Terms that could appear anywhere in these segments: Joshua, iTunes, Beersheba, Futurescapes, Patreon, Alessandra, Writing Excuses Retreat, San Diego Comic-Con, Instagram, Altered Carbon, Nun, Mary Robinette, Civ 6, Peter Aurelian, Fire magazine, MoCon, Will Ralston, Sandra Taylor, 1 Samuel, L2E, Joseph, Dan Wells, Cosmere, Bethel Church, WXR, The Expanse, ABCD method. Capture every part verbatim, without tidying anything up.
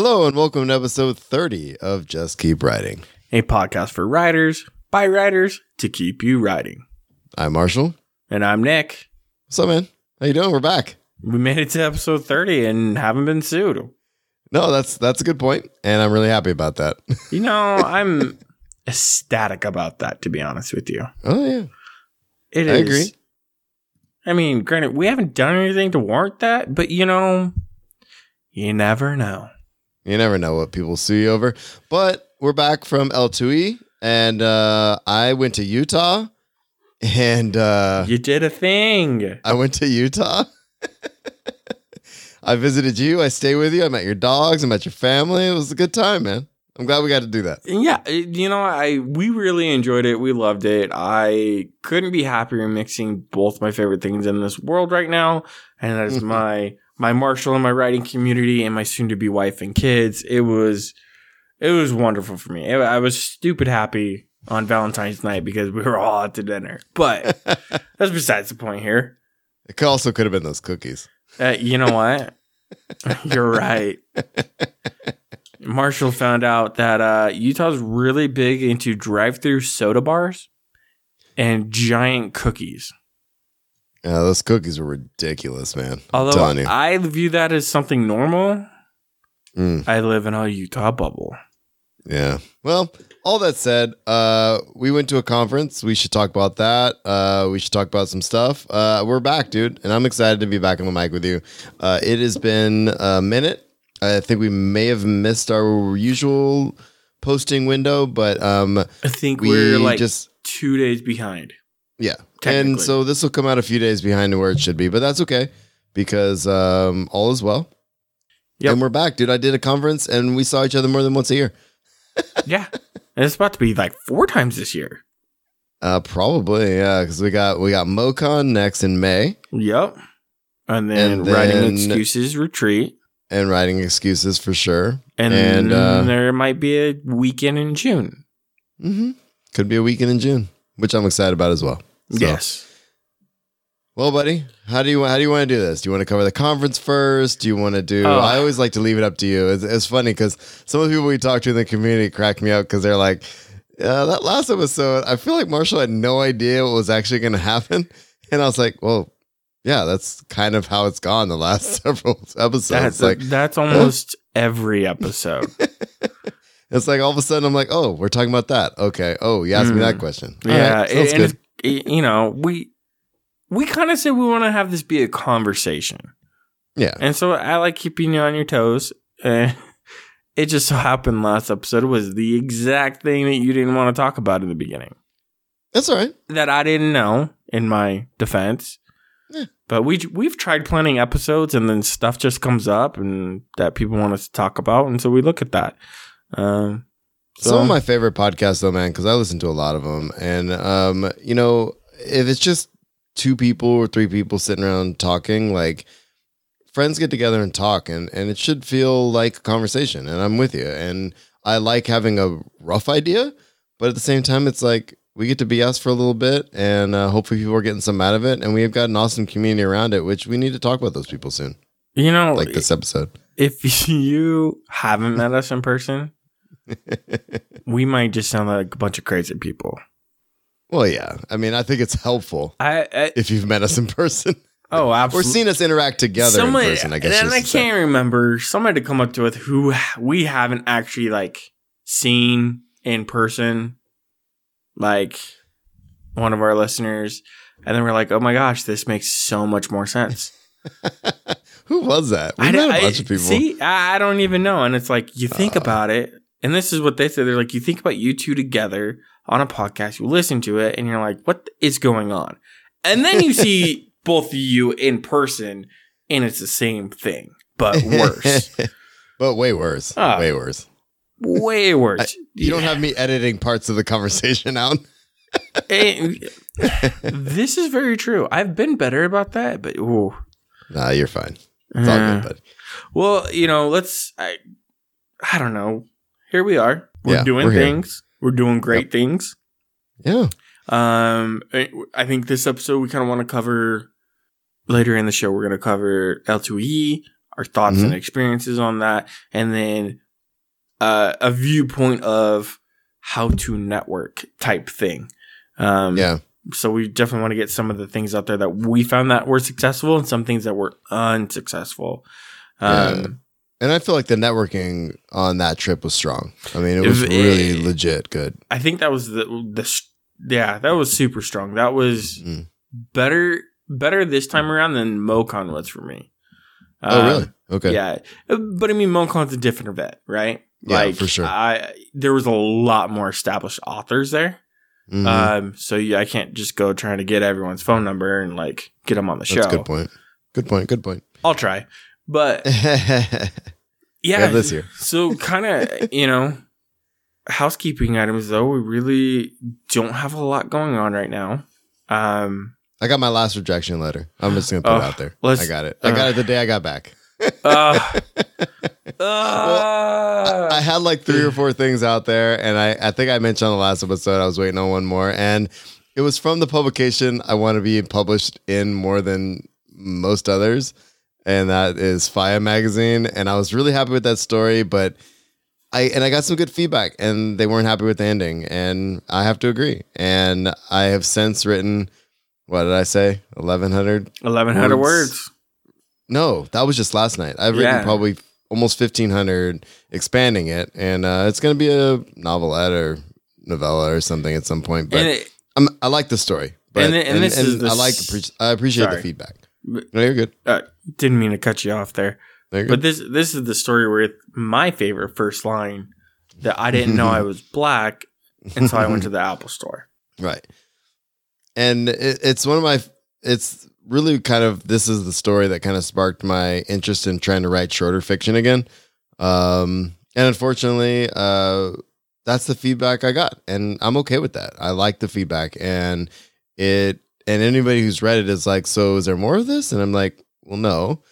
Hello and welcome to episode thirty of Just Keep Writing, a podcast for writers by writers to keep you writing. I'm Marshall. And I'm Nick. What's up, man? How you doing? We're back. We made it to episode thirty and haven't been sued. No, that's that's a good point, and I'm really happy about that. You know, I'm ecstatic about that, to be honest with you. Oh, yeah. It I is. I agree. I mean, granted, we haven't done anything to warrant that, but, you know, you never know. You never know what people sue you over. But we're back from L two E, and uh, I went to Utah, and... Uh, you did a thing. I went to Utah. I visited you. I stayed with you. I met your dogs. I met your family. It was a good time, man. I'm glad we got to do that. Yeah. You know, I we really enjoyed it. We loved it. I couldn't be happier mixing both my favorite things in this world right now. And that is my my Marshall and my writing community and my soon-to-be wife and kids. It was it was wonderful for me. I was stupid happy on Valentine's night because we were all out to dinner. But that's besides the point here. It could also could have been those cookies. Uh, you know what? You're right. Marshall found out that uh, Utah's really big into drive-through soda bars and giant cookies. Yeah, those cookies were ridiculous, man. Although I view that as something normal, mm. I live in a Utah bubble. Yeah. Well, all that said, uh, we went to a conference. We should talk about that. Uh, we should talk about some stuff. Uh, we're back, dude, and I'm excited to be back on the mic with you. Uh, it has been a minute. I think we may have missed our usual posting window, but um, I think we we're like just two days behind. Yeah, and so this will come out a few days behind to where it should be, but that's okay because um, all is well. Yep. And we're back, dude. I did a conference, and we saw each other more than once a year. Yeah, and it's about to be like four times this year. Uh, probably, yeah, because we got we got MoCon next in May. Yep, and then, and then Writing Excuses Retreat. And Writing Excuses for sure. And, and uh, there might be a weekend in June. Mm-hmm. Could be a weekend in June, which I'm excited about as well. So. Yes. Well, buddy, how do you how do you want to do this? Do you want to cover the conference first? Do you want to do... Oh. I always like to leave it up to you. It's, it's funny because some of the people we talk to in the community crack me up because they're like, uh, that last episode, I feel like Marshall had no idea what was actually going to happen. And I was like, well... Yeah, that's kind of how it's gone the last several episodes. That's, like, that's almost huh? every episode. It's like all of a sudden I'm like, oh, we're talking about that. Okay. Oh, you asked mm. me that question. All yeah. Right, it, and it, you know, we we kind of said we want to have this be a conversation. Yeah. And so I like keeping you on your toes. And it just so happened last episode was the exact thing that you didn't want to talk about in the beginning. That's all right. That I didn't know, in my defense. Yeah. But we, we've tried planning episodes and then stuff just comes up and that people want us to talk about. And so we look at that. Um, so. Some of my favorite podcasts, though, man, because I listen to a lot of them. And, um, you know, if it's just two people or three people sitting around talking, like friends get together and talk and, and it should feel like a conversation. And I'm with you. And I like having a rough idea. But at the same time, it's like, we get to be us for a little bit, and uh, hopefully people are getting some out of it. And we've got an awesome community around it, which we need to talk about those people soon. You know, like this episode. If you haven't met us in person, we might just sound like a bunch of crazy people. Well, yeah. I mean, I think it's helpful I, I, if you've met us in person. Oh, absolutely. Or seen us interact together somebody, in person, I guess. And I can't say. remember somebody to come up to us who we haven't actually like seen in person. Like one of our listeners, and then we're like, "Oh my gosh, this makes so much more sense." Who was that? We I, met a I, bunch of people. See, I, I don't even know. And it's like you think uh, about it, and this is what they said. They're like, "You think about you two together on a podcast. You listen to it, and you're like, what is going on?" And then you see both of you in person, and it's the same thing, but worse. But way worse. Uh, way worse. Way worse. I, you yeah. don't have me editing parts of the conversation out. It, this is very true. I've been better about that, but ooh. Nah, you're fine. It's uh, all good, buddy. Well, you know, let's. I, I don't know. Here we are. We're yeah, doing we're things. Here. We're doing great yep. things. Yeah. Um, I, I think this episode we kind of want to cover later in the show. We're going to cover L two E. our thoughts mm-hmm. and experiences on that, and then uh, a viewpoint of how to network type thing. Um, yeah. So we definitely want to get some of the things out there that we found that were successful and some things that were unsuccessful. Um, yeah. And I feel like the networking on that trip was strong. I mean, it was it, really it, legit good. I think that was the, the yeah, that was super strong. That was mm. better better this time around than MoCon was for me. Oh, um, really? Okay. Yeah. But I mean, MoCon's a different event, right? Yeah, like, for sure. I, there was a lot more established authors there. Mm-hmm. Um, so yeah, I can't just go trying to get everyone's phone number and like get them on the show. That's a good point. Good point. Good point. I'll try. But yeah, yeah, this year. So kind of, you know, housekeeping items though. We really don't have a lot going on right now. Um, I got my last rejection letter. I'm just gonna put uh, it out there. I got it. I uh, got it the day I got back. uh, well, I, I had like three or four things out there, and I, I think I mentioned on the last episode I was waiting on one more, and it was from the publication I want to be published in more than most others, and that is Fire magazine. And I was really happy with that story, but I and I got some good feedback, and they weren't happy with the ending, and I have to agree. And I have since written, what did I say, eleven hundred eleven hundred words? words. No, that was just last night. I've written yeah. probably almost fifteen hundred, expanding it, and uh, it's going to be a novelette or novella or something at some point. But it, I'm, I like the story, but and, and, and, this and is the I like the pre- I appreciate sorry. the feedback. No, you're good. Uh, didn't mean to cut you off there, you but this this is the story where my favorite first line that I didn't know I was black until I went to the Apple store. Right, and it, it's one of my it's. really kind of, this is the story that kind of sparked my interest in trying to write shorter fiction again. Um, and unfortunately, uh, that's the feedback I got, and I'm okay with that. I like the feedback, and it, and anybody who's read it is like, so is there more of this? And I'm like, well, no.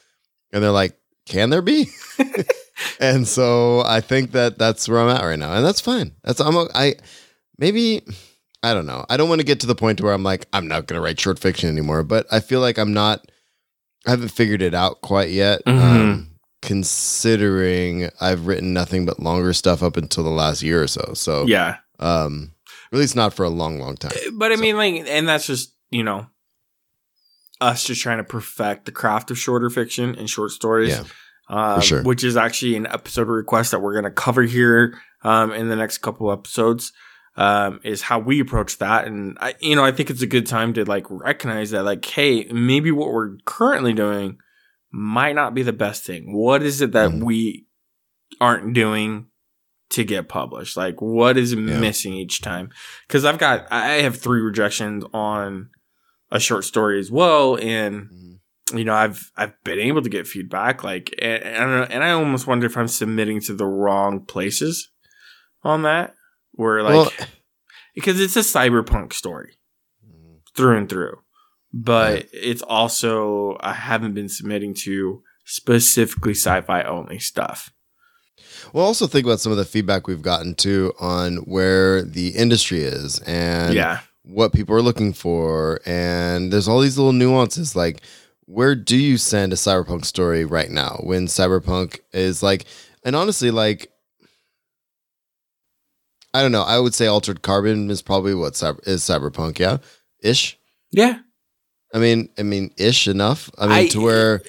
And they're like, can there be? And so I think that that's where I'm at right now. And that's fine. That's, I'm, I, maybe, I don't know. I don't want to get to the point where I'm like, I'm not going to write short fiction anymore, but I feel like I'm not, I haven't figured it out quite yet. Mm-hmm. Um, considering I've written nothing but longer stuff up until the last year or so. So yeah. Um, at least not for a long, long time. But I so. mean, like, and that's just, you know, us just trying to perfect the craft of shorter fiction and short stories, yeah, um, sure. which is actually an episode request that we're going to cover here um, in the next couple episodes. Um, is how we approach that. And I, you know, I think it's a good time to like recognize that, like, hey, maybe what we're currently doing might not be the best thing. What is it that mm. we aren't doing to get published? Like, what is yeah. missing each time? Cause I've got, I have three rejections on a short story as well. And, mm. you know, I've, I've been able to get feedback. Like, and, and I don't know, and I almost wonder if I'm submitting to the wrong places on that. Where like, well, because it's a cyberpunk story through and through, but right. it's also, I haven't been submitting to specifically sci-fi only stuff. Well, also think about some of the feedback we've gotten too on where the industry is and yeah. what people are looking for. And there's all these little nuances. Like, where do you send a cyberpunk story right now when cyberpunk is like, and honestly, like, I don't know. I would say Altered Carbon is probably what cyber, is cyberpunk, yeah, ish. Yeah, I mean, I mean, ish enough. I mean, I, to where,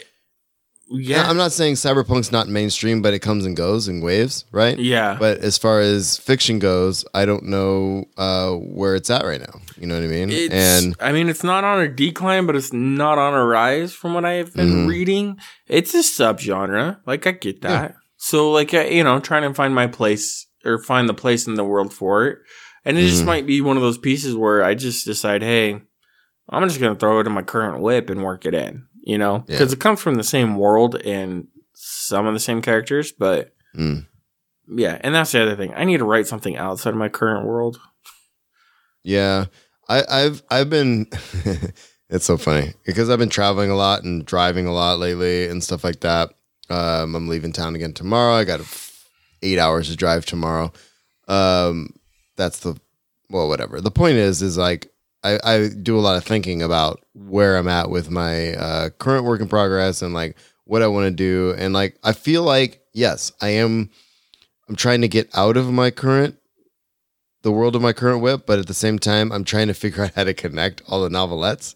yeah, I'm not saying cyberpunk's not mainstream, but it comes and goes in waves, right? Yeah. But as far as fiction goes, I don't know uh, where it's at right now. You know what I mean? It's, and I mean, it's not on a decline, but it's not on a rise from what I have been mm-hmm. reading. It's a subgenre. Like, I get that. Yeah. So, like, you know, trying to find my place. Or find the place in the world for it. And it mm-hmm. just might be one of those pieces where I just decide, hey, I'm just going to throw it in my current whip and work it in, you know? Because yeah. it comes from the same world and some of the same characters, but mm. yeah. And that's the other thing. I need to write something outside of my current world. Yeah. I, I've, I've been, it's so funny because I've been traveling a lot and driving a lot lately and stuff like that. Um, I'm leaving town again tomorrow. I got a eight hours to drive tomorrow. Um, that's the, well, whatever. The point is, is like, I, I do a lot of thinking about where I'm at with my uh, current work in progress and like what I want to do. And like, I feel like, yes, I am. I'm trying to get out of my current, the world of my current web, but at the same time, I'm trying to figure out how to connect all the novelettes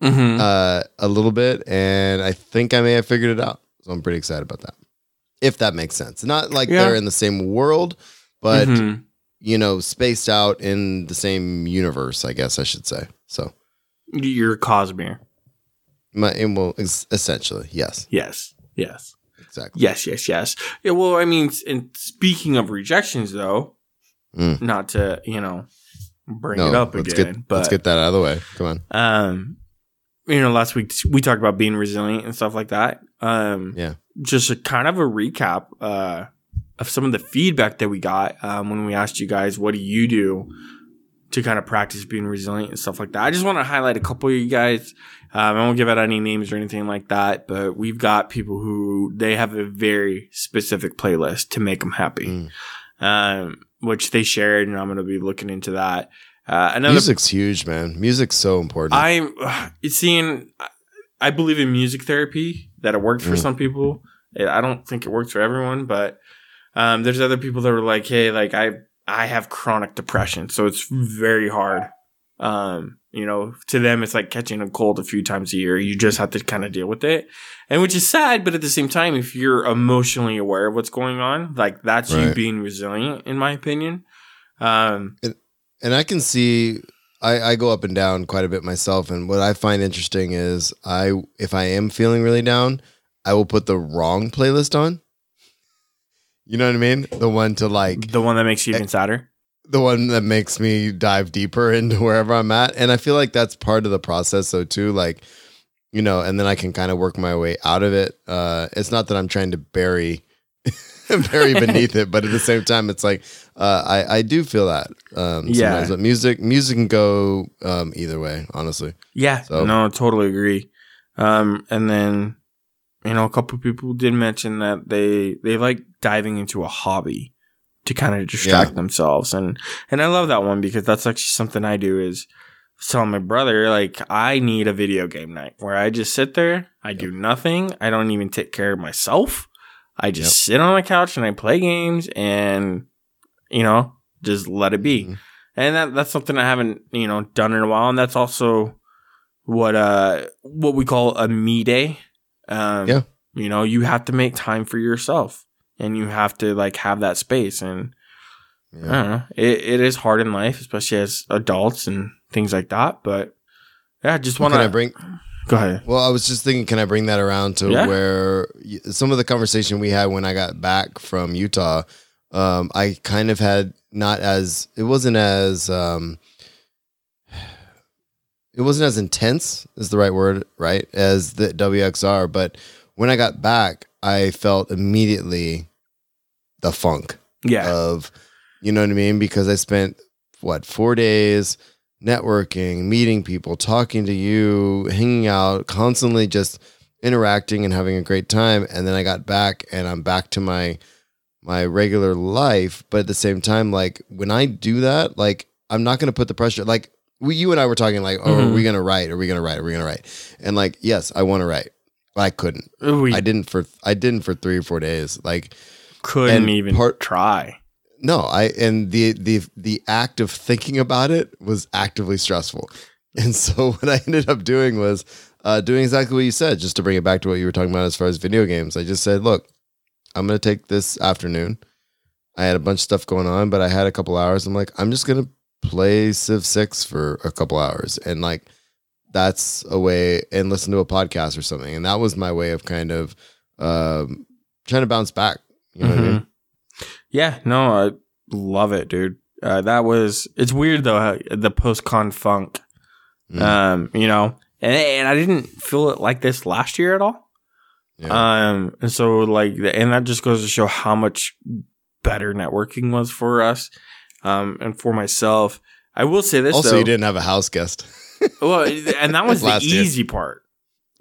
mm-hmm. uh, a little bit. And I think I may have figured it out. So I'm pretty excited about that. If that makes sense. Not like yeah. they're in the same world, but mm-hmm. you know, spaced out in the same universe, I guess I should say. So you're Cosmere. My, well, essentially, yes. Yes, yes. Exactly. Yes, yes, yes. Yeah, well, I mean, and speaking of rejections, though, mm. not to, you know, bring no, it up let's again. Get, but, let's get that out of the way. Come on. Um, you know, last week we talked about being resilient and stuff like that. Um, yeah. Just a kind of a recap uh, of some of the feedback that we got um, when we asked you guys, what do you do to kind of practice being resilient and stuff like that? I just want to highlight a couple of you guys. Um, I won't give out any names or anything like that, but we've got people who they have a very specific playlist to make them happy, mm. um, which they shared, and I'm going to be looking into that. Uh, another music's p- huge, man. Music's so important. I'm uh, seeing. I believe in music therapy, that it worked for mm. some people. I don't think it works for everyone, but um, there's other people that were like, "Hey, like I." I have chronic depression, so it's very hard. Um, you know, to them, it's like catching a cold a few times a year. You just have to kind of deal with it, and which is sad. But at the same time, if you're emotionally aware of what's going on, like that's right. you being resilient, in my opinion. Um, and, and I can see I, I go up and down quite a bit myself. And what I find interesting is I, if I am feeling really down, I will put the wrong playlist on. You know what I mean? The one to like... The one that makes you even sadder? The one that makes me dive deeper into wherever I'm at. And I feel like that's part of the process, though, too. Like, you know, and then I can kind of work my way out of it. Uh, it's not that I'm trying to bury bury beneath it, but at the same time, it's like, uh, I, I do feel that. Um, yeah. Sometimes. But music, music can go um, either way, honestly. Yeah. So. No, I totally agree. Um, and then... You know, a couple of people did mention that they, they like diving into a hobby to kind of distract yeah. themselves. And, and I love that one because that's actually something I do is tell my brother, like, I need a video game night where I just sit there. I yep. do nothing. I don't even take care of myself. I just yep. sit on the couch and I play games and, you know, just let it be. Mm-hmm. And that that's something I haven't, you know, done in a while. And that's also what uh what we call a me day. Um, yeah. You know, you have to make time for yourself and you have to like have that space. And yeah. I don't know, it, it is hard in life, especially as adults and things like that. But yeah, I just want to well, bring, go ahead. Well, I was just thinking, can I bring that around to yeah. where some of the conversation we had when I got back from Utah, um, I kind of had not as, it wasn't as, um, It wasn't as intense is the right word, right? As the W X R. But when I got back, I felt immediately the funk yeah. of, you know what I mean? Because I spent what, four days networking, meeting people, talking to you, hanging out, constantly just interacting and having a great time. And then I got back and I'm back to my, my regular life. But at the same time, like when I do that, like I'm not going to put the pressure, like, We, you and I were talking like, oh, mm-hmm. are we going to write? Are we going to write? Are we going to write? And like, yes, I want to write. But I couldn't. We I didn't for I didn't for three or four days. Like couldn't even part, try. No, I and the the the act of thinking about it was actively stressful. And so what I ended up doing was uh, doing exactly what you said, just to bring it back to what you were talking about as far as video games. I just said, look, I'm going to take this afternoon. I had a bunch of stuff going on, but I had a couple hours. I'm like, I'm just going to play Civ six for a couple hours and like that's a way and listen to a podcast or something. And that was my way of kind of um trying to bounce back, you know mm-hmm. what I mean? Yeah, no, I love it, dude. Uh, that was it's weird though how, the post-con funk mm. um you know and, and I didn't feel it like this last year at all yeah. um and so like and that just goes to show how much better networking was for us. Um, and for myself, I will say this. Also, though, you didn't have a house guest. Well, and that was the easy year. part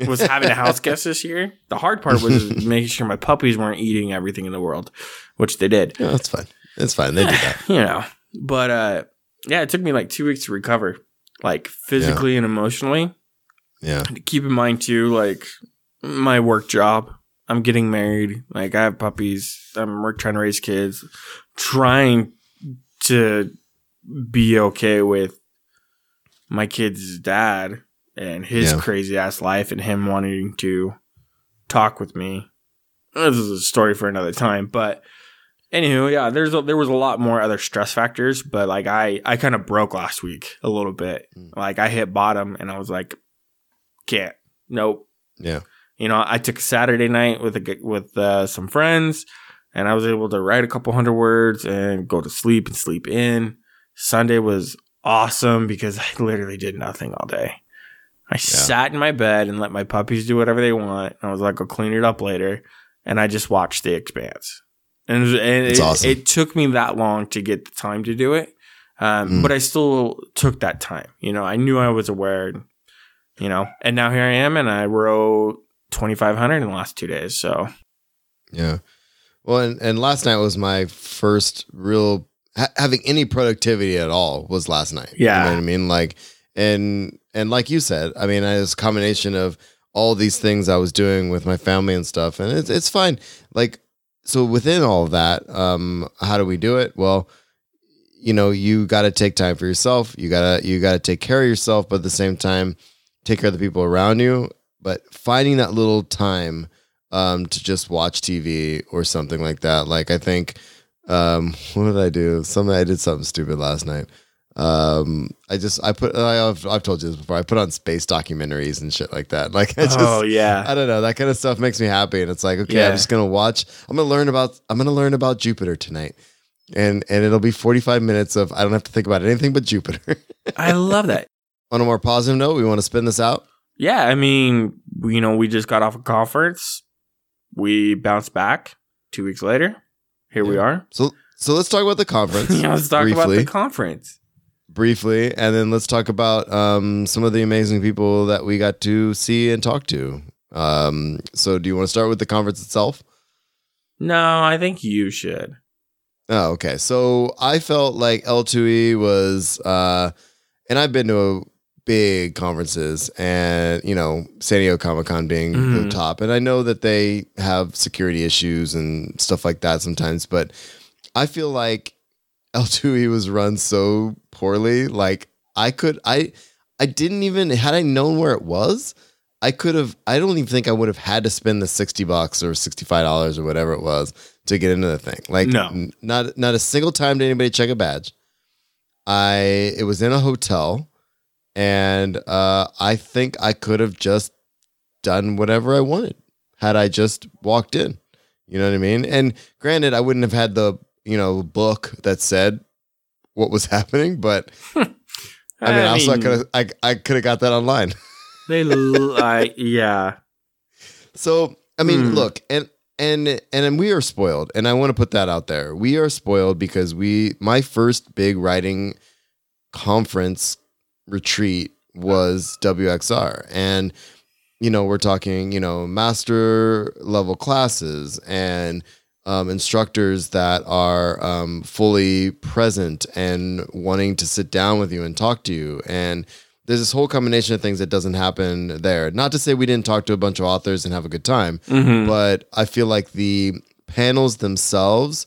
was having a house guest this year. The hard part was making sure my puppies weren't eating everything in the world, which they did. Yeah, that's fine. That's fine. They did that. You know, but uh, yeah, it took me like two weeks to recover, like physically yeah. and emotionally. Yeah. And keep in mind too, like my work job. I'm getting married. Like, I have puppies. I'm trying to raise kids. Trying to be okay with my kid's dad and his yeah. crazy ass life and him wanting to talk with me. This is a story for another time. But anywho, yeah, there's a, there was a lot more other stress factors. But like, I, I kind of broke last week a little bit. Mm. Like, I hit bottom and I was like, can't. Nope. Yeah. You know, I took a Saturday night with a, with uh, some friends, and I was able to write a couple hundred words and go to sleep and sleep in. Sunday was awesome because I literally did nothing all day. I yeah. sat in my bed and let my puppies do whatever they want. I was like, I'll clean it up later. And I just watched The Expanse. And, and it, awesome. it took me that long to get the time to do it. Um, mm. But I still took that time. You know, I knew I was aware, you know, and now here I am, and I wrote twenty-five hundred in the last two days. So, yeah. Well, and, and last night was my first real ha- having any productivity at all was last night. Yeah. You know what I mean? Like, and, and like you said, I mean, it was a combination of all these things I was doing with my family and stuff, and it's, it's fine. Like, so within all of that, um, how do we do it? Well, you know, you got to take time for yourself. You gotta, you gotta take care of yourself, but at the same time, take care of the people around you. But finding that little time um, to just watch T V or something like that. Like, I think, um, what did I do? Something I did something stupid last night. Um, I just, I put, I've, I've told you this before. I put on space documentaries and shit like that. Like, I just, oh yeah, I don't know. That kind of stuff makes me happy. And it's like, okay, yeah. I'm just going to watch, I'm going to learn about, I'm going to learn about Jupiter tonight. And, and it'll be forty-five minutes of, I don't have to think about anything but Jupiter. I love that. On a more positive note, we want to spin this out. Yeah, I mean, you know, we just got off a conference. We bounced back two weeks later. Here yeah. we are. So so let's talk about the conference. yeah, let's talk briefly. about the conference. Briefly, and then let's talk about um, some of the amazing people that we got to see and talk to. Um, so do you want to start with the conference itself? No, I think you should. Oh, okay. So I felt like L two E was, uh, and I've been to a big conferences, and you know, San Diego Comic-Con being mm. the top, and I know that they have security issues and stuff like that sometimes, but I feel like L two E was run so poorly. Like, I could I I didn't even, had I known where it was, I could have I don't even think I would have had to spend the sixty bucks or sixty-five dollars or whatever it was to get into the thing. Like, no. n- not not a single time did anybody check a badge. I it was in a hotel. And uh, I think I could have just done whatever I wanted had I just walked in. You know what I mean? And granted, I wouldn't have had the, you know, book that said what was happening, but I mean, I also mean, I could I I could have got that online. they like, yeah. So I mean, mm. look, and and and we are spoiled, and I want to put that out there. We are spoiled because we my first big writing conference. Retreat was W X R, and you know, we're talking, you know, master level classes and um, instructors that are um, fully present and wanting to sit down with you and talk to you. And there's this whole combination of things that doesn't happen there. Not to say we didn't talk to a bunch of authors and have a good time, mm-hmm. but I feel like the panels themselves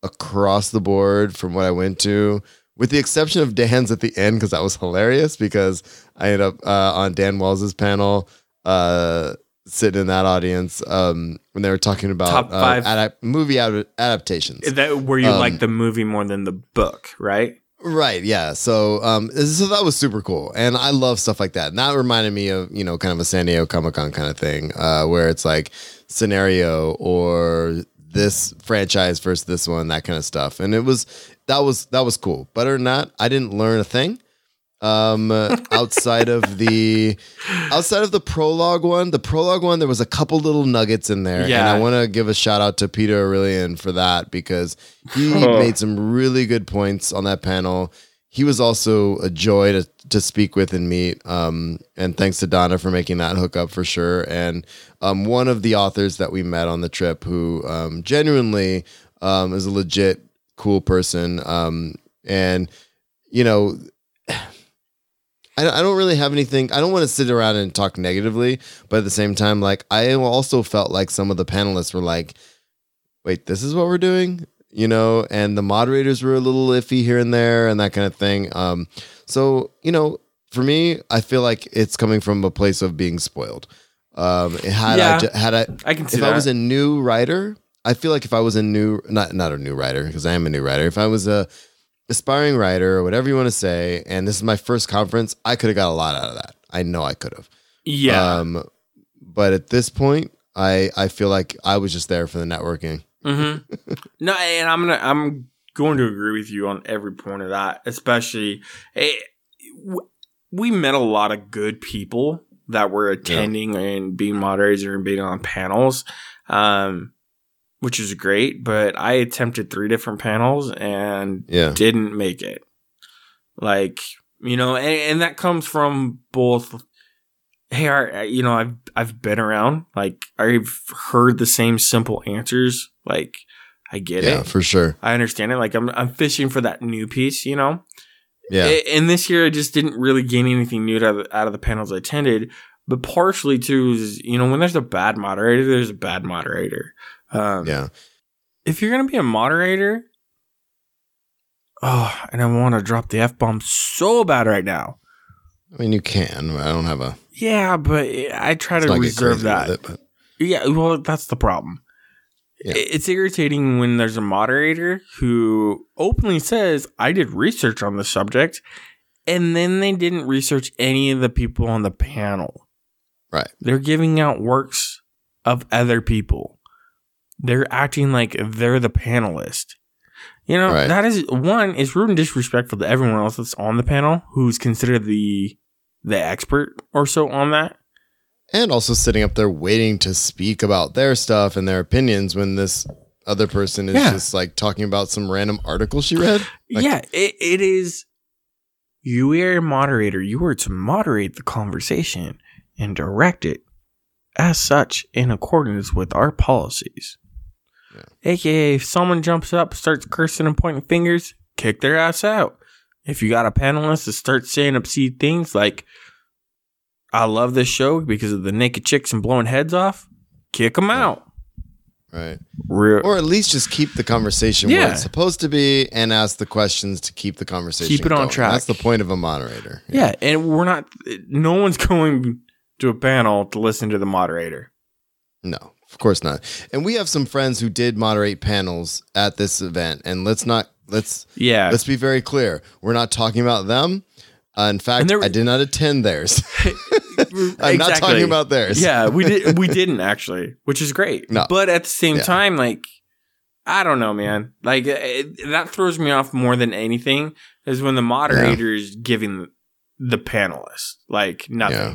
across the board from what I went to, with the exception of Dan's at the end, because that was hilarious, because I ended up uh, on Dan Wells' panel, uh, sitting in that audience um, when they were talking about Top five. Uh, adap- movie ad- adaptations. That, where you um, like the movie more than the book, right? Right, yeah. So um, so that was super cool, and I love stuff like that. And that reminded me of, you know, kind of a San Diego Comic-Con kind of thing, uh, where it's like scenario or this franchise versus this one, that kind of stuff. And it was... That was that was cool. But or not, I didn't learn a thing um, uh, outside of the outside of the prologue one. The prologue one, there was a couple little nuggets in there, yeah. and I want to give a shout out to Peter Aurelian for that, because he oh. made some really good points on that panel. He was also a joy to to speak with and meet. Um, and thanks to Donna for making that hookup for sure. And um, one of the authors that we met on the trip, who um, genuinely um, is a legit. cool person. Um, and you know, I, I don't really have anything. I don't want to sit around and talk negatively, but at the same time, like, I also felt like some of the panelists were like, wait, this is what we're doing? You know, and the moderators were a little iffy here and there and that kind of thing. Um, so, you know, for me, I feel like it's coming from a place of being spoiled. Um, had yeah, I, had I, I can see if that. I was a new writer, I feel like if I was a new, not, not a new writer, because I am a new writer. If I was a aspiring writer or whatever you want to say, and this is my first conference, I could have got a lot out of that. I know I could have. Yeah. Um, but at this point, I, I feel like I was just there for the networking. Mm-hmm. No, and I'm gonna, I'm going to agree with you on every point of that. Especially, it, we met a lot of good people that were attending yeah. and being moderators and being on panels, um, which is great. But I attempted three different panels and yeah. didn't make it. Like, you know, and, and that comes from both. Hey, I, you know, I've I've been around. Like, I've heard the same simple answers. Like, I get yeah, it. Yeah, for sure. I understand it. Like, I'm I'm fishing for that new piece, you know? Yeah. And this year, I just didn't really gain anything new out of, out of the panels I attended. But partially, too, is, you know, when there's a bad moderator, there's a bad moderator. Um, yeah. If you're going to be a moderator, oh, and I want to drop the F-bomb so bad right now. I mean, you can. I don't have a... Yeah, but I try to reserve that. It, but. Yeah, well, that's the problem. Yeah. It's irritating when there's a moderator who openly says, I did research on the subject, and then they didn't research any of the people on the panel. Right. They're giving out works of other people. They're acting like they're the panelist. You know, right. that is, one, it's rude and disrespectful to everyone else that's on the panel who's considered the... the expert or so on that. And also sitting up there waiting to speak about their stuff and their opinions when this other person is yeah. just like talking about some random article she read. Like, yeah, it, it is. You are a moderator. You are to moderate the conversation and direct it as such in accordance with our policies. Yeah. A K A if someone jumps up, starts cursing and pointing fingers, kick their ass out. If you got a panelist that starts saying obscene things like, I love this show because of the naked chicks and blowing heads off, kick them out. Right. Real. Or at least just keep the conversation yeah. where it's supposed to be and ask the questions to keep the conversation Keep it going. on track. That's the point of a moderator. Yeah. yeah. And we're not, no one's going to a panel to listen to the moderator. No. Of course not. And we have some friends who did moderate panels at this event, and let's not let's yeah let's be very clear. We're not talking about them. Uh, in fact, were, I did not attend theirs. I'm exactly. not talking about theirs. Yeah, we did. We didn't actually, which is great. No. But at the same yeah. time, like, I don't know, man. Like it, that throws me off more than anything is when the moderator yeah. is giving the panelists like nothing. Yeah.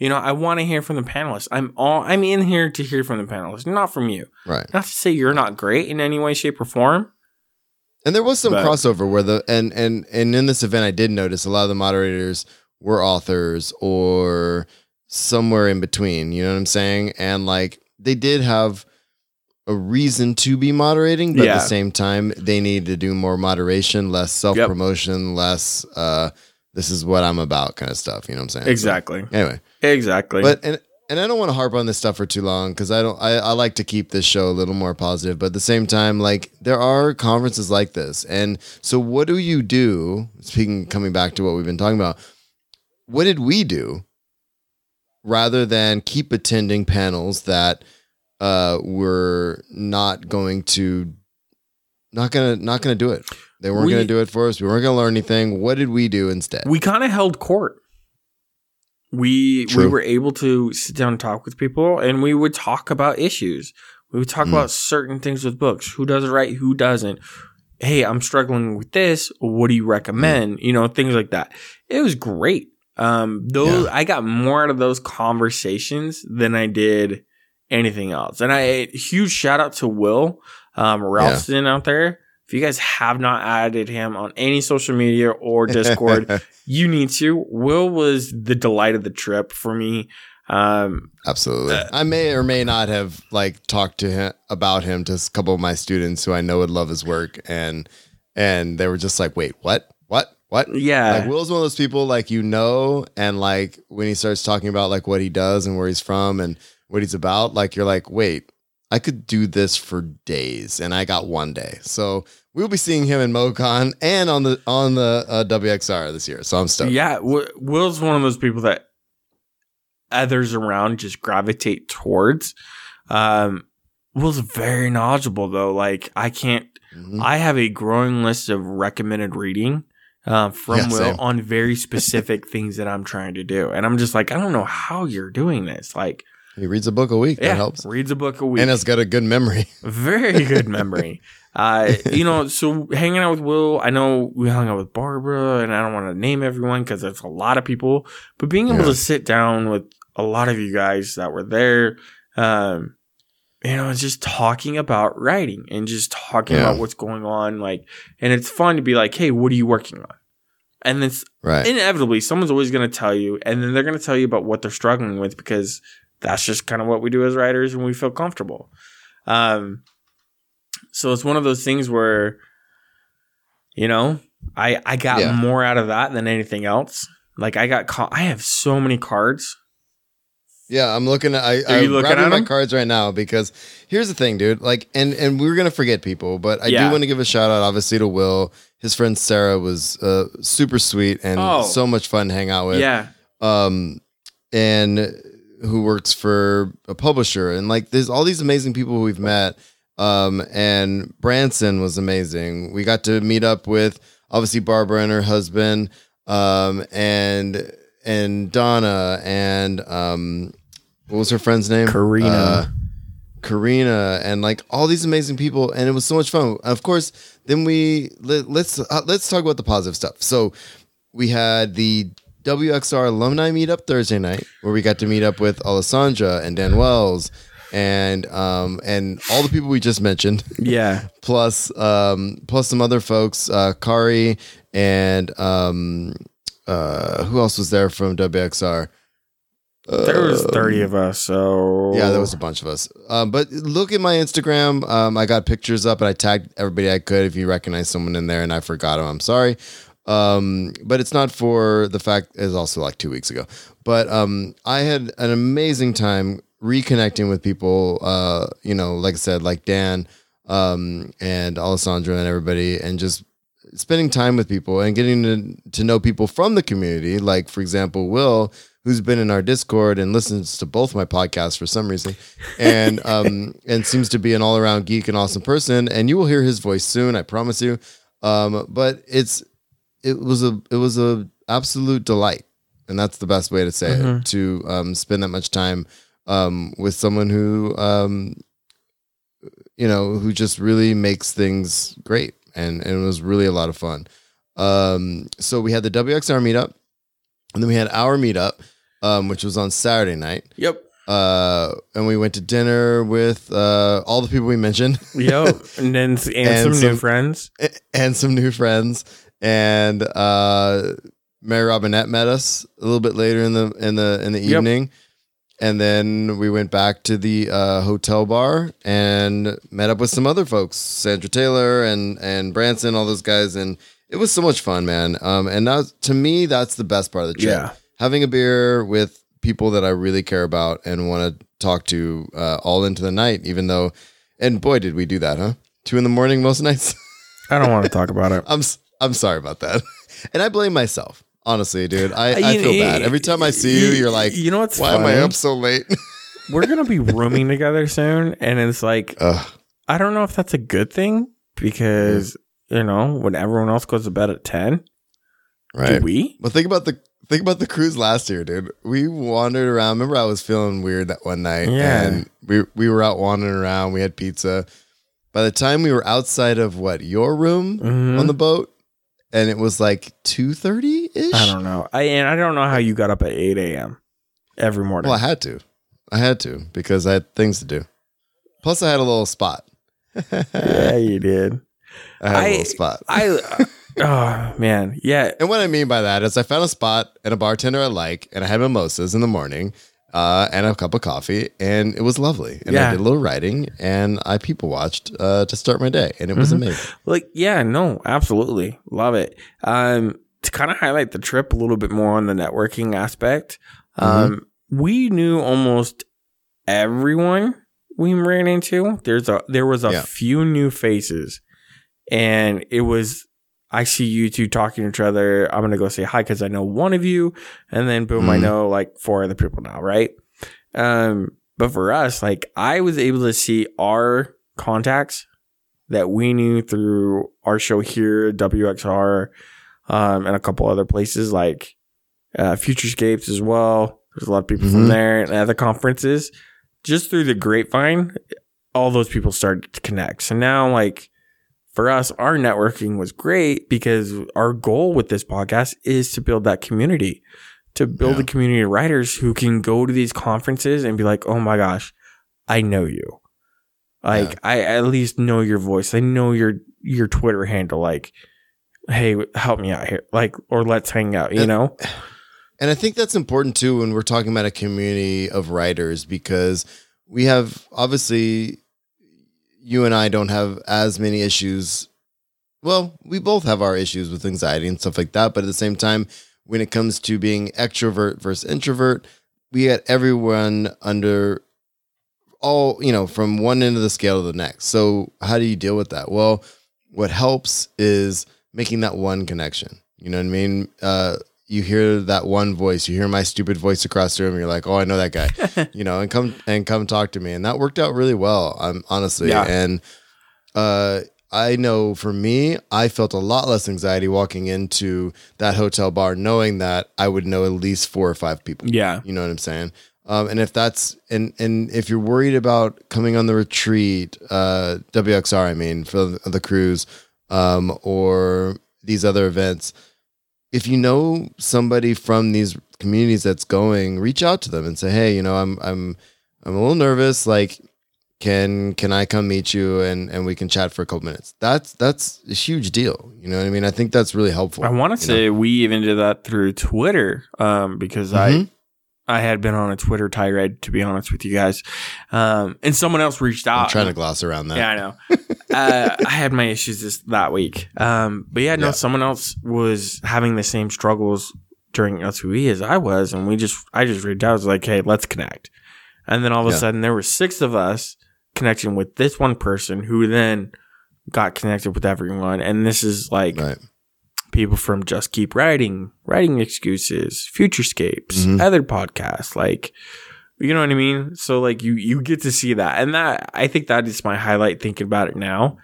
You know, I want to hear from the panelists. I'm all I'm in here to hear from the panelists, not from you. Right. Not to say you're not great in any way, shape, or form. And there was some but. crossover where the and, and and in this event I did notice a lot of the moderators were authors or somewhere in between. You know what I'm saying? And like they did have a reason to be moderating, but yeah. at the same time they needed to do more moderation, less self-promotion, yep. less uh this is what I'm about kind of stuff. You know what I'm saying? Exactly. So, anyway. Exactly. But and and I don't want to harp on this stuff for too long because I don't I, I like to keep this show a little more positive, but at the same time, like there are conferences like this. And so what do you do? Speaking coming back to what we've been talking about, what did we do rather than keep attending panels that uh were not going to not gonna not gonna do it? They weren't we, going to do it for us. We weren't going to learn anything. What did we do instead? We kind of held court. We True. we were able to sit down and talk with people, and we would talk about issues. We would talk mm. about certain things with books. Who does it right? Who doesn't? Hey, I'm struggling with this. What do you recommend? Mm. You know, things like that. It was great. Um, those yeah. I got more out of those conversations than I did anything else. And I huge shout out to Will um, Ralston yeah. out there. If you guys have not added him on any social media or Discord, you need to. Will was the delight of the trip for me. Um, Absolutely. Uh, I may or may not have like talked to him about him to a couple of my students who I know would love his work. And and they were just like, wait, what? What? what? Yeah. Like, Will's one of those people, like, you know, and like when he starts talking about like what he does and where he's from and what he's about, like, you're like, wait, I could do this for days, and I got one day. So we'll be seeing him in MoCon and on the on the uh, W X R this year. So I'm stoked. Yeah, w- Will's one of those people that others around just gravitate towards. Um, Will's very knowledgeable, though. Like, I can't. Mm-hmm. I have a growing list of recommended reading uh, from yeah, Will same. on very specific things that I'm trying to do, and I'm just like, I don't know how you're doing this, like. He reads a book a week. Yeah, that helps. Reads a book a week. And has got a good memory. Very good memory. uh, you know, so hanging out with Will, I know we hung out with Barbara, and I don't want to name everyone because there's a lot of people. But being able yeah. to sit down with a lot of you guys that were there, um, you know, just talking about writing and just talking yeah. about what's going on. Like, and it's fun to be like, hey, what are you working on? And it's right. inevitably, someone's always going to tell you, and then they're going to tell you about what they're struggling with because – that's just kind of what we do as writers when we feel comfortable. Um, so it's one of those things where, you know, I I got yeah. more out of that than anything else. Like I got, ca- I have so many cards. Yeah, I'm looking at, I, I'm looking grabbing at my cards right now because here's the thing, dude. Like, and, and we were going to forget people, but I yeah. do want to give a shout out, obviously, to Will. His friend Sarah was uh, super sweet and oh. so much fun to hang out with. Yeah. Um, and... who works for a publisher, and like there's all these amazing people who we've met. Um, and Branson was amazing. We got to meet up with obviously Barbara and her husband, um, and, and Donna and, um, what was her friend's name? Karina, uh, Karina, and like all these amazing people. And it was so much fun. Of course, then we let, let's, uh, let's talk about the positive stuff. So we had the W X R alumni meetup Thursday night where we got to meet up with Alessandra and Dan Wells and um and all the people we just mentioned. Yeah. plus um plus some other folks, uh Kari and um uh who else was there from W X R? There was thirty of us, so... Yeah, there was a bunch of us. Um, but look at my Instagram. Um, I got pictures up, and I tagged everybody I could. If you recognize someone in there and I forgot them, I'm sorry. Um, but it's not for the fact it's also like two weeks ago, but, um, I had an amazing time reconnecting with people, uh, you know, like I said, like Dan, um, and Alessandra and everybody, and just spending time with people and getting to, to know people from the community. Like, for example, Will, who's been in our Discord and listens to both my podcasts for some reason, and, um, and seems to be an all around geek and awesome person. And you will hear his voice soon. I promise you. Um, but it's, It was a it was a absolute delight, and that's the best way to say mm-hmm. it. To um, spend that much time um, with someone who um, you know who just really makes things great, and, and it was really a lot of fun. Um, so we had the W X R meetup, and then we had our meetup, um, which was on Saturday night. Yep. Uh, and we went to dinner with uh, all the people we mentioned. Yep, and then and, and some, some new friends, and some new friends. And uh, Mary Robinette met us a little bit later in the in the in the evening, yep. and then we went back to the uh, hotel bar and met up with some other folks, Sandra Taylor and and Branson, all those guys, and it was so much fun, man. Um, and that, to me, that's the best part of the trip: yeah. having a beer with people that I really care about and want to talk to uh, all into the night. Even though, and boy, did we do that, huh? Two in the morning most nights. I don't want to talk about it. I'm. I'm sorry about that. And I blame myself. Honestly, dude, I, I feel bad. Every time I see you, you're like, you know what's why funny? Am I up so late? We're going to be rooming together soon. And it's like, ugh. I don't know if that's a good thing because, you know, when everyone else goes to bed at ten, right. do we? Well, think about the think about the cruise last year, dude. We wandered around. Remember, I was feeling weird that one night. Yeah. And we, we were out wandering around. We had pizza. By the time we were outside of, what, your room mm-hmm. on the boat? And it was like two thirty ish. I don't know. I and I don't know how you got up at eight a.m. every morning. Well, I had to. I had to because I had things to do. Plus, I had a little spot. Yeah, you did. I had I, a little spot. I oh, man. Yeah. And what I mean by that is I found a spot and a bartender I like, and I had mimosas in the morning uh, and a cup of coffee, and it was lovely. And yeah. I did a little writing, and I people watched uh, to start my day, and it was mm-hmm. amazing. Like, yeah, no, absolutely. Love it. Um, to kind of highlight the trip a little bit more on the networking aspect, mm-hmm. um, we knew almost everyone we ran into. There's a there was a yeah. few new faces, and it was, I see you two talking to each other. I'm gonna go say hi because I know one of you, and then boom, mm-hmm. I know like four other people now, right? Um, but for us, like I was able to see our contacts that we knew through our show here, W X R, um, and a couple other places like uh, Futurescapes as well. There's a lot of people mm-hmm. from there and other conferences. Just through the grapevine, all those people started to connect. So now, like for us, our networking was great because our goal with this podcast is to build that community, to build yeah. a community of writers who can go to these conferences and be like, oh my gosh, I know you. Like, yeah. I at least know your voice. I know your your Twitter handle. Like, hey, help me out here. Like, or let's hang out, you and, know? And I think that's important, too, when we're talking about a community of writers, because we have, obviously, you and I don't have as many issues. Well, we both have our issues with anxiety and stuff like that. But at the same time, when it comes to being extrovert versus introvert, we had everyone under... all, you know, from one end of the scale to the next. So how do you deal with that? Well, what helps is making that one connection. You know what I mean? Uh, you hear that one voice, you hear my stupid voice across the room. You're like, oh, I know that guy, you know, and come and come talk to me. And that worked out really well. I'm honestly. Yeah. And, uh, I know for me, I felt a lot less anxiety walking into that hotel bar, knowing that I would know at least four or five people. Yeah. You know what I'm saying? Um, and if that's, and, and if you're worried about coming on the retreat, uh, W X R, I mean, for the, the cruise, um, or these other events, if you know somebody from these communities that's going, reach out to them and say, hey, you know, I'm, I'm, I'm a little nervous. Like, can, can I come meet you? And, and we can chat for a couple minutes. That's, that's a huge deal. You know what I mean? I think that's really helpful. I want to say know? we even did that through Twitter, um, because mm-hmm. I, I had been on a Twitter tirade, to be honest with you guys. Um, and someone else reached out. I'm trying to gloss around that. Yeah, I know. uh, I had my issues this, that week. Um, but yeah, no, yeah. someone else was having the same struggles during L two E as I was. And we just, I just reached out. I was like, hey, let's connect. And then all of a yeah. sudden, there were six of us connecting with this one person who then got connected with everyone. And this is like... Right. People from Just Keep Writing, Writing Excuses, Futurescapes, mm-hmm. other podcasts, like, you know what I mean? So, like, you you get to see that. And that, I think that is my highlight thinking about it now,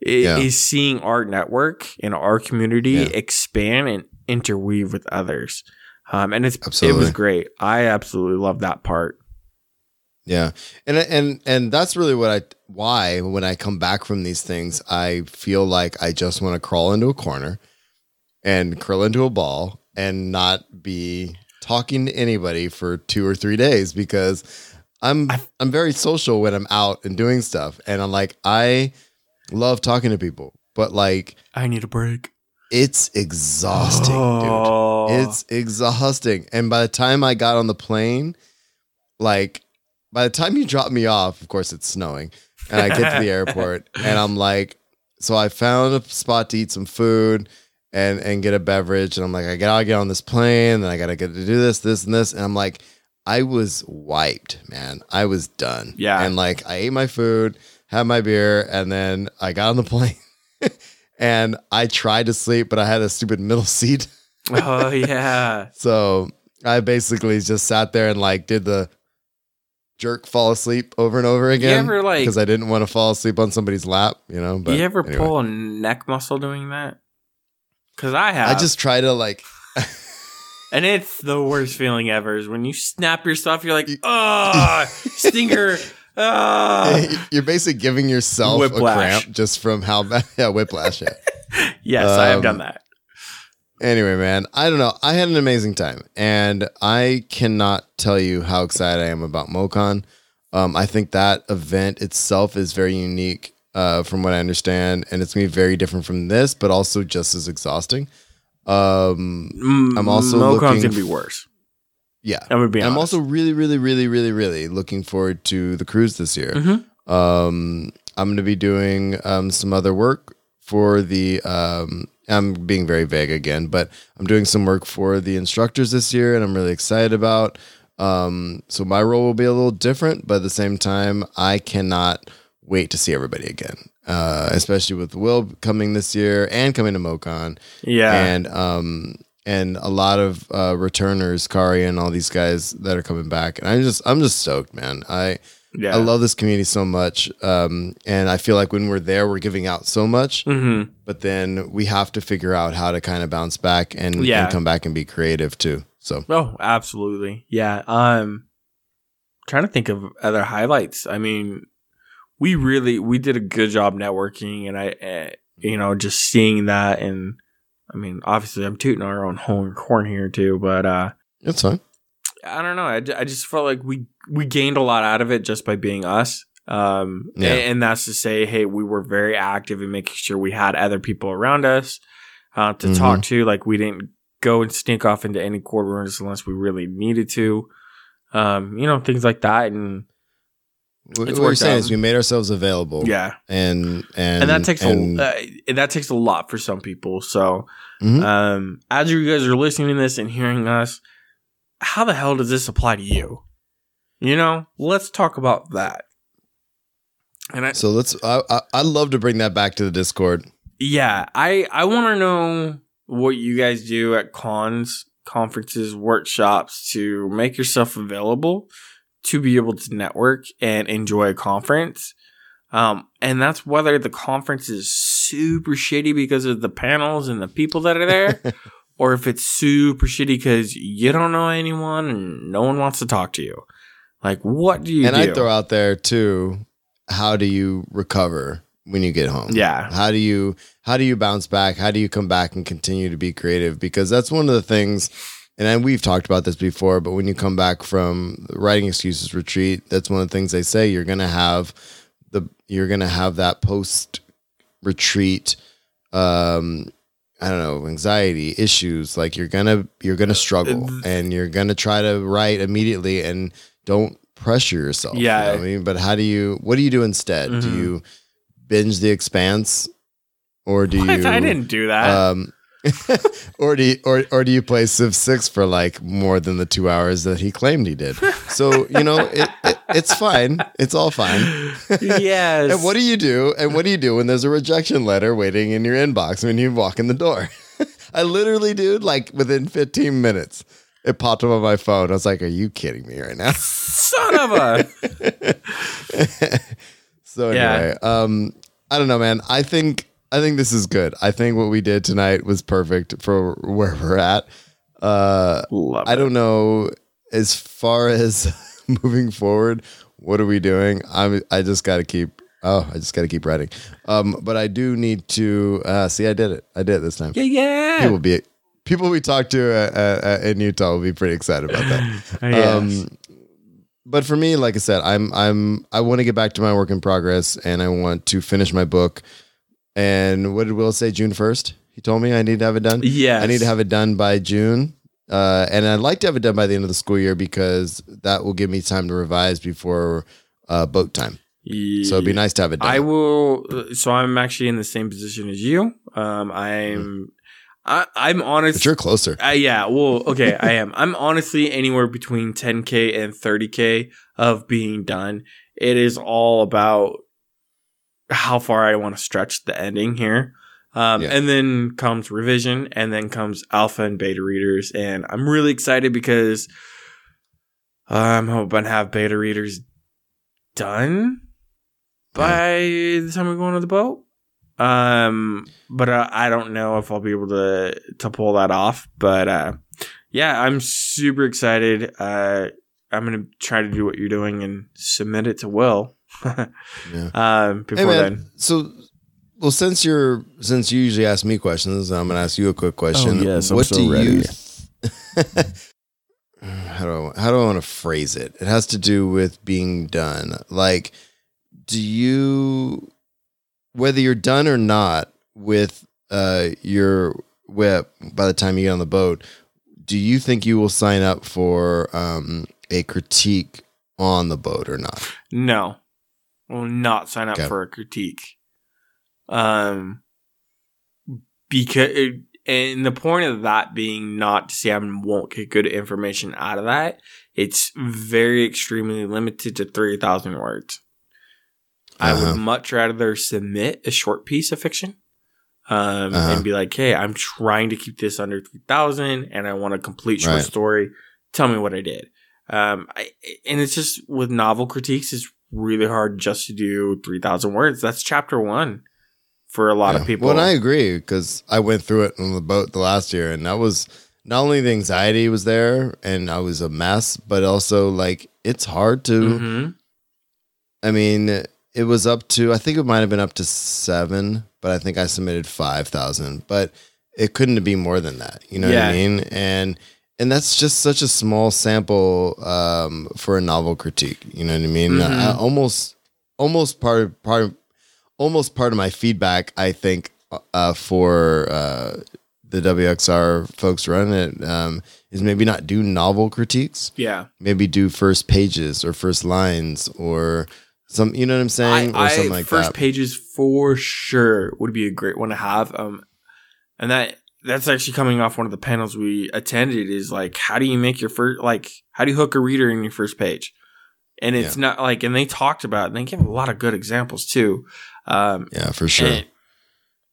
is, yeah. is seeing our network and our community yeah. expand and interweave with others. Um, and it's absolutely. It was great. I absolutely love that part. Yeah. And, and, and that's really what I, why when I come back from these things, I feel like I just want to crawl into a corner and curl into a ball and not be talking to anybody for two or three days because I'm I'm very social when I'm out and doing stuff. And I'm like, I love talking to people, but like, I need a break. It's exhausting, oh. dude. It's exhausting. And by the time I got on the plane, like by the time you drop me off, of course it's snowing and I get to the airport and I'm like, so I found a spot to eat some food and and get a beverage. And I'm like, I gotta get on this plane. And I gotta get to do this, this, and this. And I'm like, I was wiped, man. I was done. Yeah. And like, I ate my food, had my beer, and then I got on the plane and I tried to sleep, but I had a stupid middle seat. Oh yeah. So I basically just sat there and like did the jerk fall asleep over and over again. You ever like, cause I didn't want to fall asleep on somebody's lap, you know, but you ever anyway. pull a neck muscle doing that? Because I have. I just try to like. And it's the worst feeling ever is when you snap yourself, you're like, oh, stinger. Oh. You're basically giving yourself whiplash. A cramp just from how bad. Yeah, whiplash. Yeah. Yes, um, I have done that. Anyway, man, I don't know. I had an amazing time. And I cannot tell you how excited I am about MoCon. Um, I think that event itself is very unique. Uh, from what I understand, and it's going to be very different from this, but also just as exhausting. Um, I'm also MoCon's looking... going to be worse. Yeah. I'm going to be honest. I'm also really, really, really, really, really looking forward to the cruise this year. Mm-hmm. Um, I'm going to be doing um, some other work for the um, I'm being very vague again, but I'm doing some work for the instructors this year and I'm really excited about. Um, so my role will be a little different, but at the same time, I cannot wait to see everybody again, uh, especially with Will coming this year and coming to MoCon. Yeah. And, um, and a lot of, uh, returners, Kari and all these guys that are coming back. And I'm just, I'm just stoked, man. I, yeah. I love this community so much. Um, and I feel like when we're there, we're giving out so much, mm-hmm. but then we have to figure out how to kind of bounce back and, yeah. and come back and be creative too. So, oh, absolutely. Yeah. Um, trying to think of other highlights. I mean, we really, we did a good job networking and I, uh, you know, just seeing that. And I mean, obviously I'm tooting our own horn here too, but, uh, that's fine. I don't know. I, I just felt like we, we gained a lot out of it just by being us. Um, yeah. and, and that's to say, hey, we were very active in making sure we had other people around us uh, to mm-hmm. talk to. Like we didn't go and sneak off into any quarters unless we really needed to. Um, you know, things like that. And what, what we're saying out. is we made ourselves available. Yeah. And, and, and that takes, and, a, uh, that takes a lot for some people. So mm-hmm. um, as you guys are listening to this and hearing us, how the hell does this apply to you? You know, let's talk about that. And I, so let's, I, I, I'd love to bring that back to the Discord. Yeah. I, I want to know what you guys do at cons, conferences, workshops to make yourself available to be able to network and enjoy a conference. Um, and that's whether the conference is super shitty because of the panels and the people that are there. Or if it's super shitty because you don't know anyone and no one wants to talk to you. Like, what do you and do? And I throw out there, too, how do you recover when you get home? Yeah. How do you how do you bounce back? How do you come back and continue to be creative? Because that's one of the things, and I, we've talked about this before, but when you come back from the Writing Excuses Retreat, that's one of the things they say. You're going to have the you're going to have that post-retreat um I don't know, anxiety issues. Like you're gonna, you're gonna struggle, and you're gonna try to write immediately, and don't pressure yourself. Yeah, you know what I mean, but how do you? What do you do instead? Mm-hmm. Do you binge The Expanse, or do what? you? I didn't do that. Um, or do you, or or do you play Civ six for like more than the two hours that he claimed he did? So you know, it, it it's fine. It's all fine. Yes. And what do you do? And what do you do when there's a rejection letter waiting in your inbox when you walk in the door? I literally, dude, like within fifteen minutes, it popped up on my phone. I was like, "Are you kidding me right now?" Son of a. So anyway, yeah. um, I don't know, man. I think I think this is good. I think what we did tonight was perfect for where we're at. Uh, Love I don't it. know as far as. Moving forward, what are we doing? I'm, I just got to keep. Oh, I just got to keep writing. Um, but I do need to uh, see. I did it. I did it this time. Yeah, yeah. People be people we talked to uh, uh, in Utah will be pretty excited about that. Yes. Um, but for me, like I said, I'm I'm I want to get back to my work in progress, and I want to finish my book. And what did Will say? June first. He told me I need to have it done. Yes. I need to have it done by June. Uh, and I'd like to have it done by the end of the school year because that will give me time to revise before uh, boat time. Yeah. So it'd be nice to have it done. I will. So I'm actually in the same position as you. Um, I'm, mm. I, I'm honest. But you're closer. Uh, yeah. Well, okay. I am. I'm honestly anywhere between ten K and thirty K of being done. It is all about how far I want to stretch the ending here. Um, yeah. And then comes revision, and then comes alpha and beta readers. And I'm really excited because I'm hoping to have beta readers done by yeah. the time we go on to the boat. Um, but uh, I don't know if I'll be able to, to pull that off. But uh, yeah, I'm super excited. Uh, I'm going to try to do what you're doing and submit it to Will yeah. um, before hey, man, then. So... Well, since you're since you usually ask me questions, I'm gonna ask you a quick question. Oh, yes, I'm what so do ready. you th- how do I, how do I want to phrase it? It has to do with being done. Like, do you whether you're done or not with uh, your whip by the time you get on the boat? Do you think you will sign up for um, a critique on the boat or not? No, I will not sign up okay. for a critique. Um, because it, and the point of that being not to say I won't get good information out of that. It's very extremely limited to three thousand words. Uh-huh. I would much rather submit a short piece of fiction um, uh-huh. and be like, hey, I'm trying to keep this under three thousand and I want a complete short right. story. Tell me what I did. Um, I, and it's just with novel critiques, it's really hard just to do three thousand words. That's chapter one for a lot yeah. of people. Well, and I agree because I went through it on the boat the last year and that was not only the anxiety was there and I was a mess, but also like it's hard to, mm-hmm. I mean, it was up to, I think it might've been up to seven, but I think I submitted five thousand, but it couldn't be more than that. You know yeah. what I mean? And And that's just such a small sample um, for a novel critique. You know what I mean? Mm-hmm. I, I almost, almost part of part, of, almost part of my feedback. I think uh, for uh, the W X R folks running it um, is maybe not do novel critiques. Yeah, maybe do first pages or first lines or some. You know what I'm saying? I, or something I, like first that. First pages for sure would be a great one to have. Um, and that. That's actually coming off one of the panels we attended is like, how do you make your first, like, how do you hook a reader in your first page? And it's yeah. not like, and they talked about it and they gave a lot of good examples too. Um, yeah, for sure.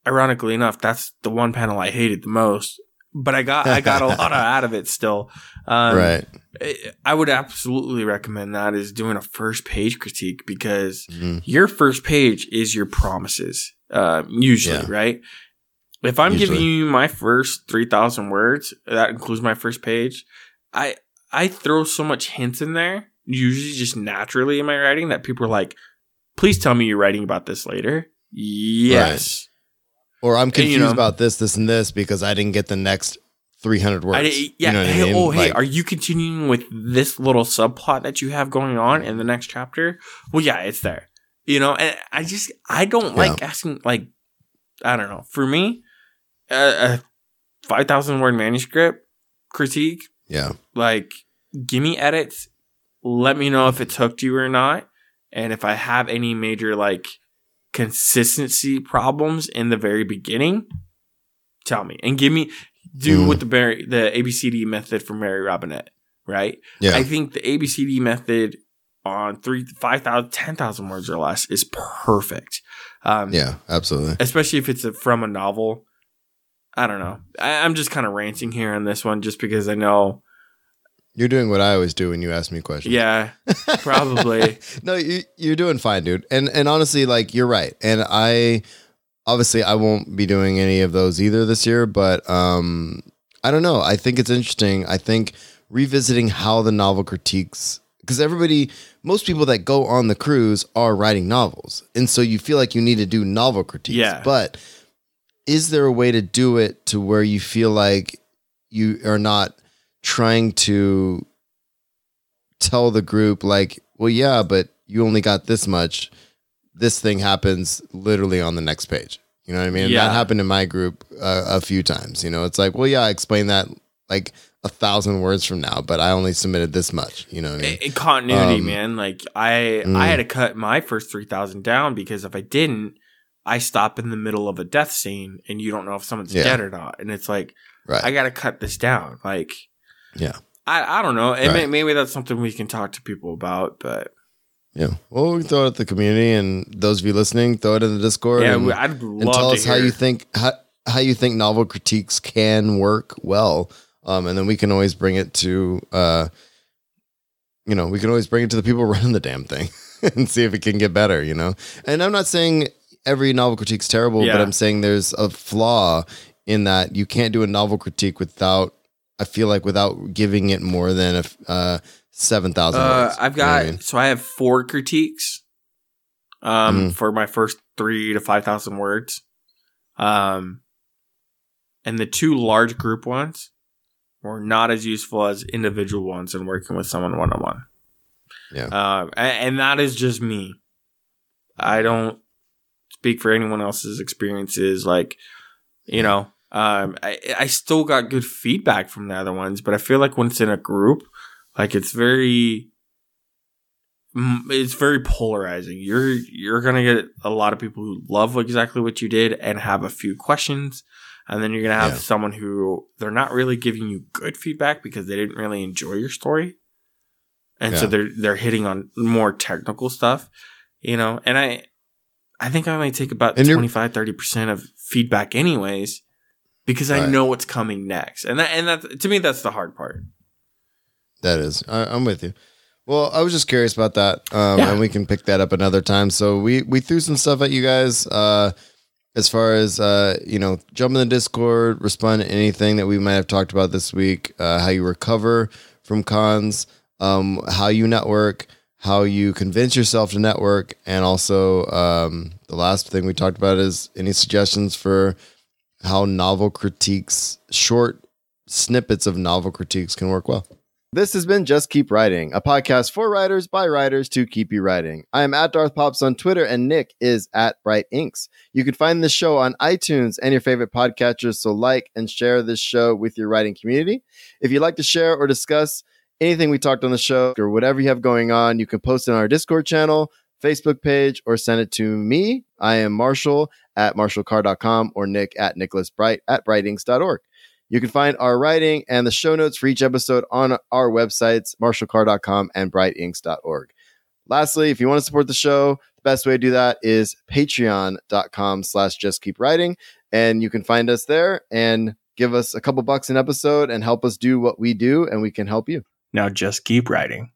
Ironically enough, that's the one panel I hated the most, but I got, I got a lot out of it still. Um, right. I would absolutely recommend that is doing a first page critique because mm-hmm. your first page is your promises, uh, usually, yeah. right? If I'm Usually. giving you my first three thousand words, that includes my first page, I I throw so much hints in there, usually just naturally in my writing, that people are like, please tell me you're writing about this later. Yes. Right. Or I'm confused and, you know, about this, this, and this because I didn't get the next three hundred words. I, yeah. You know hey, I mean? Oh, hey, like, are you continuing with this little subplot that you have going on in the next chapter? Well, yeah, it's there. You know, and I just, I don't yeah. like asking, like, I don't know. For me, a five thousand word manuscript critique. Yeah. Like, give me edits. Let me know if it's hooked you or not. And if I have any major, like, consistency problems in the very beginning, tell me. And give me, do mm. with the, Mary, the A B C D method from Mary Robinette, right? Yeah. I think the A B C D method on three, five thousand, ten thousand words or less is perfect. Um, yeah, absolutely. Especially if it's a, from a novel. I don't know. I, I'm just kind of ranting here on this one just because I know. You're doing what I always do when you ask me questions. Yeah, probably. No, you, you're doing fine, dude. And and honestly, like, you're right. And I, obviously, I won't be doing any of those either this year. But um, I don't know. I think it's interesting. I think revisiting how the novel critiques, because everybody, most people that go on the cruise are writing novels. And so you feel like you need to do novel critiques. Yeah. But is there a way to do it to where you feel like you are not trying to tell the group like, well, yeah, but you only got this much. This thing happens literally on the next page. You know what I mean? Yeah. That happened in my group uh, a few times, you know, it's like, well, yeah, I explained that like a thousand words from now, but I only submitted this much, you know what I mean? It, it continuity, um, man. Like I, mm. I had to cut my first three thousand down because if I didn't, I stop in the middle of a death scene and you don't know if someone's yeah. dead or not. And it's like, right. I got to cut this down. Like, yeah, I, I don't know. It right. may, maybe that's something we can talk to people about, but. Yeah. Well, we can throw it at the community and those of you listening, throw it in the Discord. Yeah, and, I'd love and tell to us hear. how you think, how, how you think novel critiques can work well. Um, and then we can always bring it to, uh, you know, we can always bring it to the people running the damn thing and see if it can get better, you know? And I'm not saying every novel critique's terrible, yeah. but I'm saying there's a flaw in that you can't do a novel critique without, I feel like without giving it more than a, uh, seven thousand uh, words. I've got, you know what I mean? So I have four critiques, um, mm-hmm. for my first three to five thousand words. Um, and the two large group ones were not as useful as individual ones in working with someone one-on-one. Yeah. Uh, and, and that is just me. I don't speak for anyone else's experiences. Like, you know, um, I, I still got good feedback from the other ones, but I feel like when it's in a group, like it's very, it's very polarizing. You're, you're going to get a lot of people who love exactly what you did and have a few questions. And then you're going to have yeah. someone who they're not really giving you good feedback because they didn't really enjoy your story. And yeah. so they're they're hitting on more technical stuff, you know. And I I think I only take about twenty-five, thirty percent of feedback anyways because I right. know what's coming next. And that, and that, to me, that's the hard part. That is. I, I'm with you. Well, I was just curious about that, um, yeah. and we can pick that up another time. So we, we threw some stuff at you guys uh, as far as, uh, you know, jump in the Discord, respond to anything that we might have talked about this week, uh, how you recover from cons, um, how you network, how you convince yourself to network, and also um, the last thing we talked about is any suggestions for how novel critiques, short snippets of novel critiques can work well. This has been Just Keep Writing, a podcast for writers by writers to keep you writing. I am at Darth Pops on Twitter, and Nick is at Bright Inks. You can find this show on iTunes and your favorite podcatchers, so like and share this show with your writing community. If you'd like to share or discuss anything we talked on the show or whatever you have going on, you can post it on our Discord channel, Facebook page, or send it to me. I am Marshall at marshall carr dot com or Nick at nicholas bright at bright inks dot org. You can find our writing and the show notes for each episode on our websites, marshall carr dot com and bright inks dot org. Lastly, if you want to support the show, the best way to do that is patreon dot com slash just keep writing. And you can find us there and give us a couple bucks an episode and help us do what we do, and we can help you. Now just keep writing.